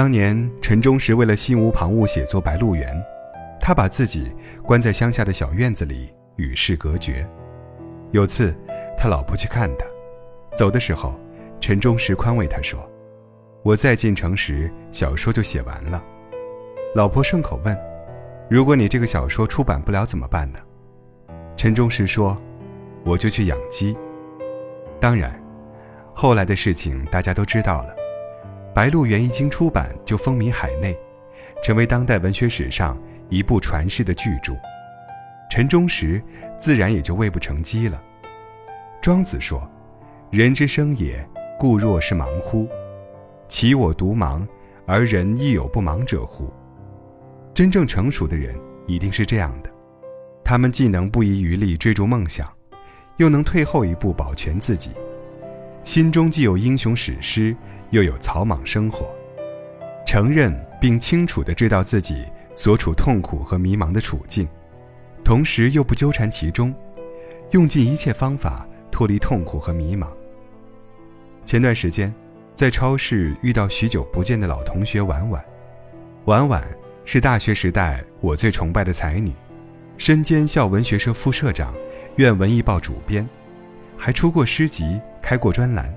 当年陈忠实为了心无旁骛写作《白鹿原》，他把自己关在乡下的小院子里与世隔绝。有次他老婆去看他，走的时候陈忠实宽慰他说，我再进城时小说就写完了。老婆顺口问，如果你这个小说出版不了怎么办呢？陈忠实说，我就去养鸡。当然后来的事情大家都知道了，白鹿原一经出版就风靡海内，成为当代文学史上一部传世的巨著。陈忠实自然也就喂不成鸡了。庄子说，人之生也，固若是盲乎？其我独盲，而人亦有不盲者乎？真正成熟的人一定是这样的，他们既能不遗余力追逐梦想，又能退后一步保全自己，心中既有英雄史诗，又有草莽生活。承认并清楚地知道自己所处痛苦和迷茫的处境，同时又不纠缠其中，用尽一切方法脱离痛苦和迷茫。前段时间在超市遇到许久不见的老同学婉婉，婉婉是大学时代我最崇拜的才女，身兼校文学社副社长、院文艺报主编，还出过诗集、开过专栏。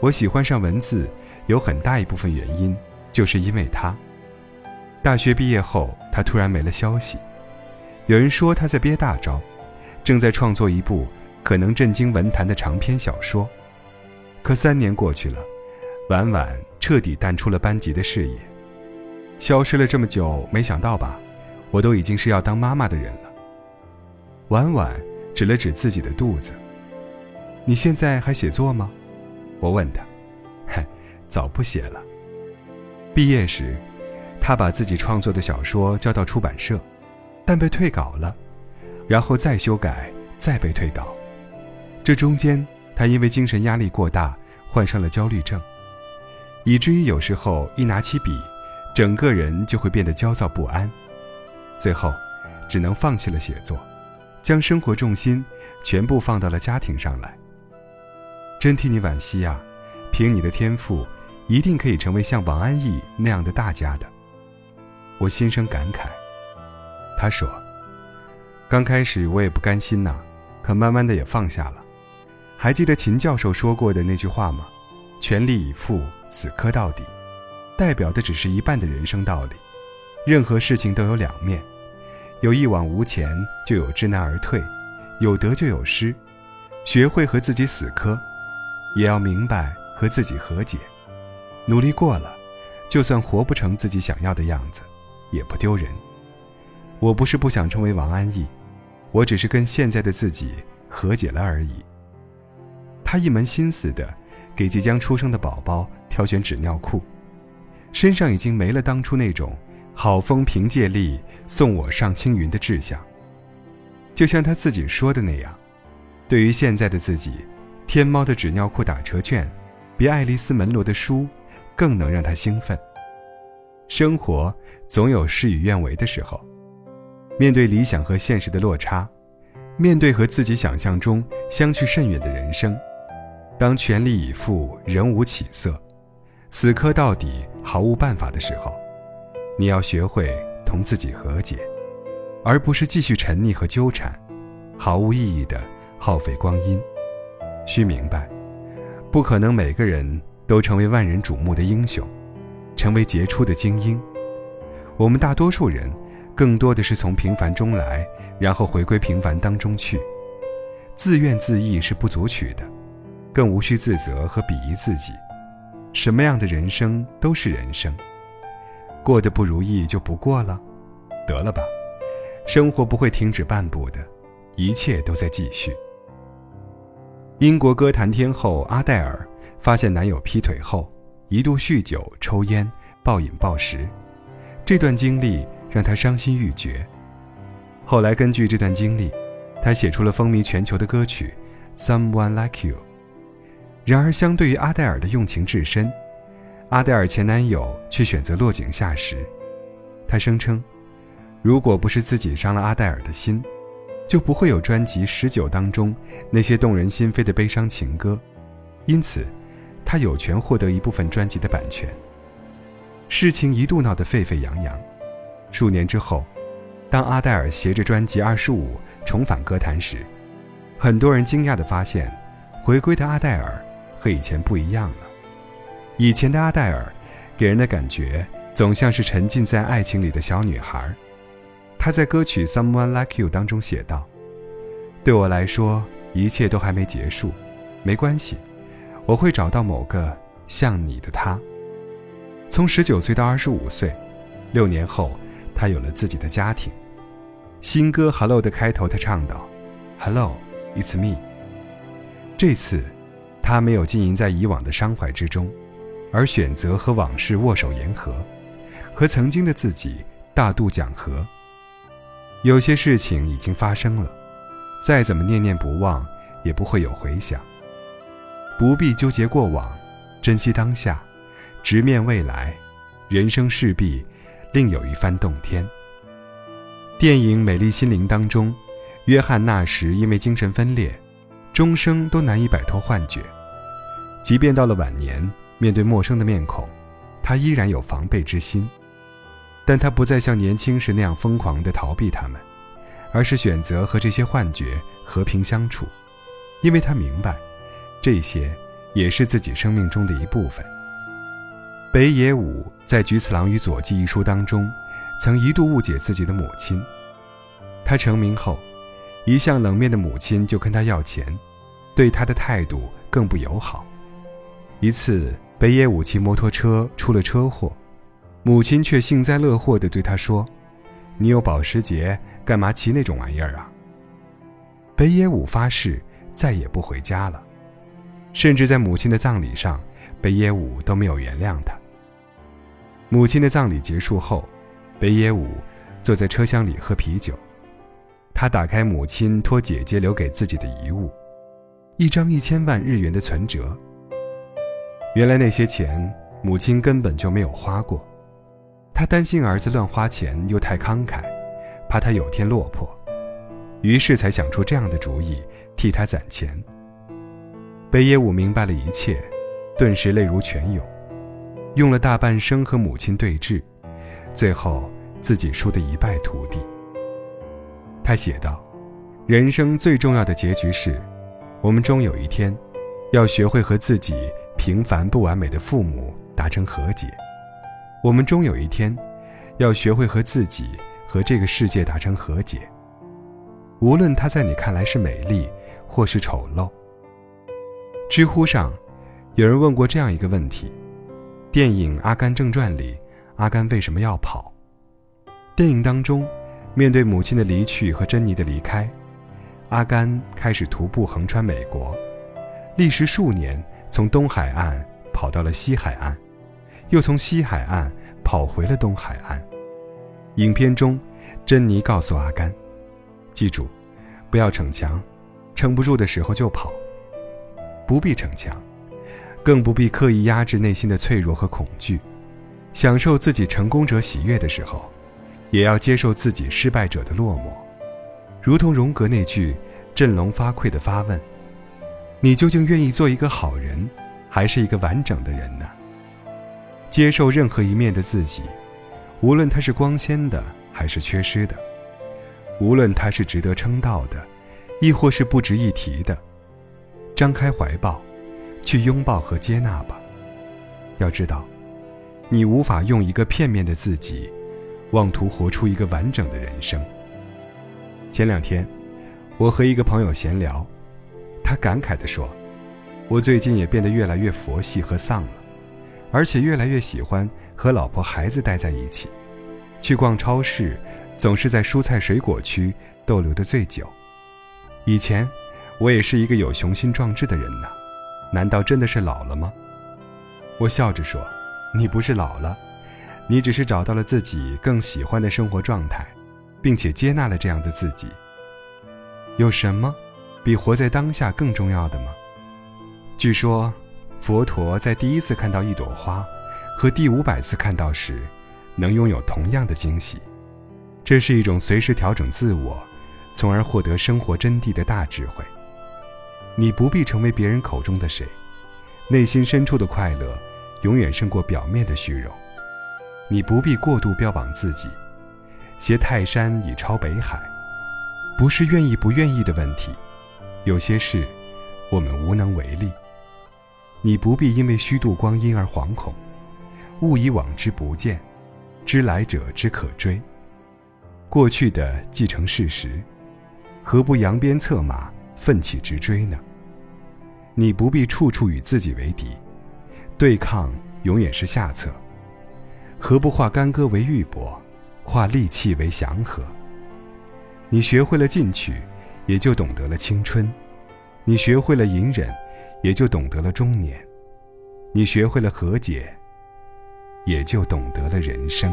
我喜欢上文字有很大一部分原因就是因为她。大学毕业后她突然没了消息，有人说她在憋大招，正在创作一部可能震惊文坛的长篇小说。可3年过去了，婉婉彻底淡出了班级的视野。消失了这么久，没想到吧，我都已经是要当妈妈的人了。婉婉指了指自己的肚子，你现在还写作吗？我问她，早不写了。毕业时她把自己创作的小说交到出版社，但被退稿了，然后再修改，再被退稿。这中间他因为精神压力过大患上了焦虑症，以至于有时候一拿起笔整个人就会变得焦躁不安，最后只能放弃了写作，将生活重心全部放到了家庭上来。真替你惋惜啊，凭你的天赋一定可以成为像王安忆那样的大家的。我心生感慨。他说，刚开始我也不甘心呐，可慢慢的也放下了。还记得秦教授说过的那句话吗？全力以赴，死磕到底，代表的只是一半的人生道理。任何事情都有两面，有一往无前就有知难而退，有得就有失。学会和自己死磕，也要明白和自己和解。努力过了，就算活不成自己想要的样子，也不丢人。我不是不想成为王安忆，我只是跟现在的自己和解了而已。他一门心思的给即将出生的宝宝挑选纸尿裤，身上已经没了当初那种好风凭借力送我上青云的志向。就像他自己说的那样，对于现在的自己，天猫的纸尿裤打折券比爱丽丝门罗的书更能让他兴奋。生活总有事与愿违的时候，面对理想和现实的落差，面对和自己想象中相去甚远的人生，当全力以赴人无起色，死磕到底毫无办法的时候，你要学会同自己和解，而不是继续沉溺和纠缠，毫无意义的耗费光阴。须明白，不可能每个人都成为万人瞩目的英雄，成为杰出的精英。我们大多数人更多的是从平凡中来，然后回归平凡当中去。自怨自艾是不足取的，更无需自责和鄙夷自己。什么样的人生都是人生，过得不如意就不过了，得了吧，生活不会停止半步的，一切都在继续。英国歌坛天后阿黛尔发现男友劈腿后，一度酗酒、抽烟、暴饮暴食，这段经历让她伤心欲绝。后来根据这段经历，她写出了风靡全球的歌曲《Someone Like You》。然而相对于阿黛尔的用情至深，阿黛尔前男友却选择落井下石。他声称，如果不是自己伤了阿黛尔的心，就不会有专辑《19》当中那些动人心扉的悲伤情歌，因此他有权获得一部分专辑的版权。事情一度闹得沸沸扬扬。数年之后，当阿黛尔携着专辑《25》重返歌坛时，很多人惊讶地发现，回归的阿黛尔和以前不一样了。以前的阿黛尔给人的感觉总像是沉浸在爱情里的小女孩。她在歌曲《Someone Like You》当中写道：“对我来说，一切都还没结束，没关系，我会找到某个像你的他。”从19岁到25岁，6年后，她有了自己的家庭。新歌《Hello》的开头，她唱道 ：“Hello, it's me。”这次，她没有浸淫在以往的伤怀之中，而选择和往事握手言和，和曾经的自己大度讲和。有些事情已经发生了，再怎么念念不忘，也不会有回响。不必纠结过往，珍惜当下，直面未来，人生势必另有一番洞天。电影《美丽心灵》当中，约翰纳什因为精神分裂，终生都难以摆脱幻觉。即便到了晚年，面对陌生的面孔，他依然有防备之心，但他不再像年轻时那样疯狂地逃避他们，而是选择和这些幻觉和平相处，因为他明白，这些也是自己生命中的一部分。北野武在《菊次郎与佐纪》一书当中，曾一度误解自己的母亲。他成名后，一向冷面的母亲就跟他要钱，对他的态度更不友好。一次，北野武骑摩托车出了车祸，母亲却幸灾乐祸地对他说：“你有保时捷，干嘛骑那种玩意儿啊？”北野武发誓再也不回家了，甚至在母亲的葬礼上，北野武都没有原谅他。母亲的葬礼结束后，北野武坐在车厢里喝啤酒，他打开母亲托姐姐留给自己的遗物，一张1000万日元的存折。原来那些钱母亲根本就没有花过，她担心儿子乱花钱又太慷慨，怕他有天落魄，于是才想出这样的主意替他攒钱。北野武明白了一切，顿时泪如泉涌，用了大半生和母亲对峙，最后自己输得一败涂地。他写道：“人生最重要的结局是，我们终有一天要学会和自己平凡不完美的父母达成和解，我们终有一天要学会和自己和这个世界达成和解，无论它在你看来是美丽或是丑陋。”知乎上有人问过这样一个问题：电影《阿甘正传》里，阿甘为什么要跑？电影当中，面对母亲的离去和珍妮的离开，阿甘开始徒步横穿美国，历时数年，从东海岸跑到了西海岸，又从西海岸跑回了东海岸。影片中，珍妮告诉阿甘：“记住，不要逞强，撑不住的时候就跑。不必逞强，更不必刻意压制内心的脆弱和恐惧。享受自己成功者喜悦的时候，也要接受自己失败者的落寞。”如同荣格那句振聋发聩的发问：“你究竟愿意做一个好人，还是一个完整的人呢？”接受任何一面的自己，无论它是光鲜的还是缺失的，无论它是值得称道的，亦或是不值一提的，张开怀抱，去拥抱和接纳吧。要知道，你无法用一个片面的自己，妄图活出一个完整的人生。前2天，我和一个朋友闲聊，他感慨地说：“我最近也变得越来越佛系和丧了，而且越来越喜欢和老婆孩子待在一起，去逛超市总是在蔬菜水果区逗留得最久。以前我也是一个有雄心壮志的人呢，难道真的是老了吗？”我笑着说：“你不是老了，你只是找到了自己更喜欢的生活状态，并且接纳了这样的自己。有什么比活在当下更重要的吗？”据说，佛陀在第一次看到一朵花和第500次看到时，能拥有同样的惊喜。这是一种随时调整自我，从而获得生活真谛的大智慧。你不必成为别人口中的谁，内心深处的快乐永远胜过表面的虚荣。你不必过度标榜自己，携泰山以超北海，不是愿意不愿意的问题，有些事我们无能为力。你不必因为虚度光阴而惶恐，物以往之不见，知来者之可追。过去的既成事实，何不扬鞭策马，奋起直追呢？你不必处处与自己为敌，对抗永远是下策。何不化干戈为玉帛，化戾气为祥和？你学会了进取，也就懂得了青春；你学会了隐忍，也就懂得了中年；你学会了和解，也就懂得了人生。